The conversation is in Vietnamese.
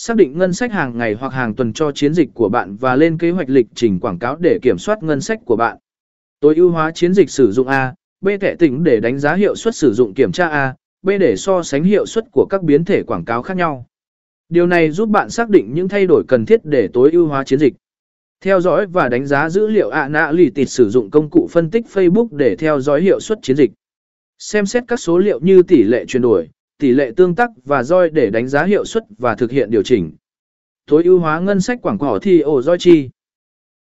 Xác định ngân sách hàng ngày hoặc hàng tuần cho chiến dịch của bạn và lên kế hoạch lịch trình quảng cáo để kiểm soát ngân sách của bạn. Tối ưu hóa chiến dịch sử dụng A, B tệ tỉnh để đánh giá hiệu suất sử dụng kiểm tra A, B để so sánh hiệu suất của các biến thể quảng cáo khác nhau. Điều này giúp bạn xác định những thay đổi cần thiết để tối ưu hóa chiến dịch. Theo dõi và đánh giá dữ liệu Analytics sử dụng công cụ phân tích Facebook để theo dõi hiệu suất chiến dịch. Xem xét các số liệu như tỷ lệ chuyển đổi, tỷ lệ tương tác và ROI để đánh giá hiệu suất và thực hiện điều chỉnh. Tối ưu hóa ngân sách quảng cáo thì ổ ROI chi.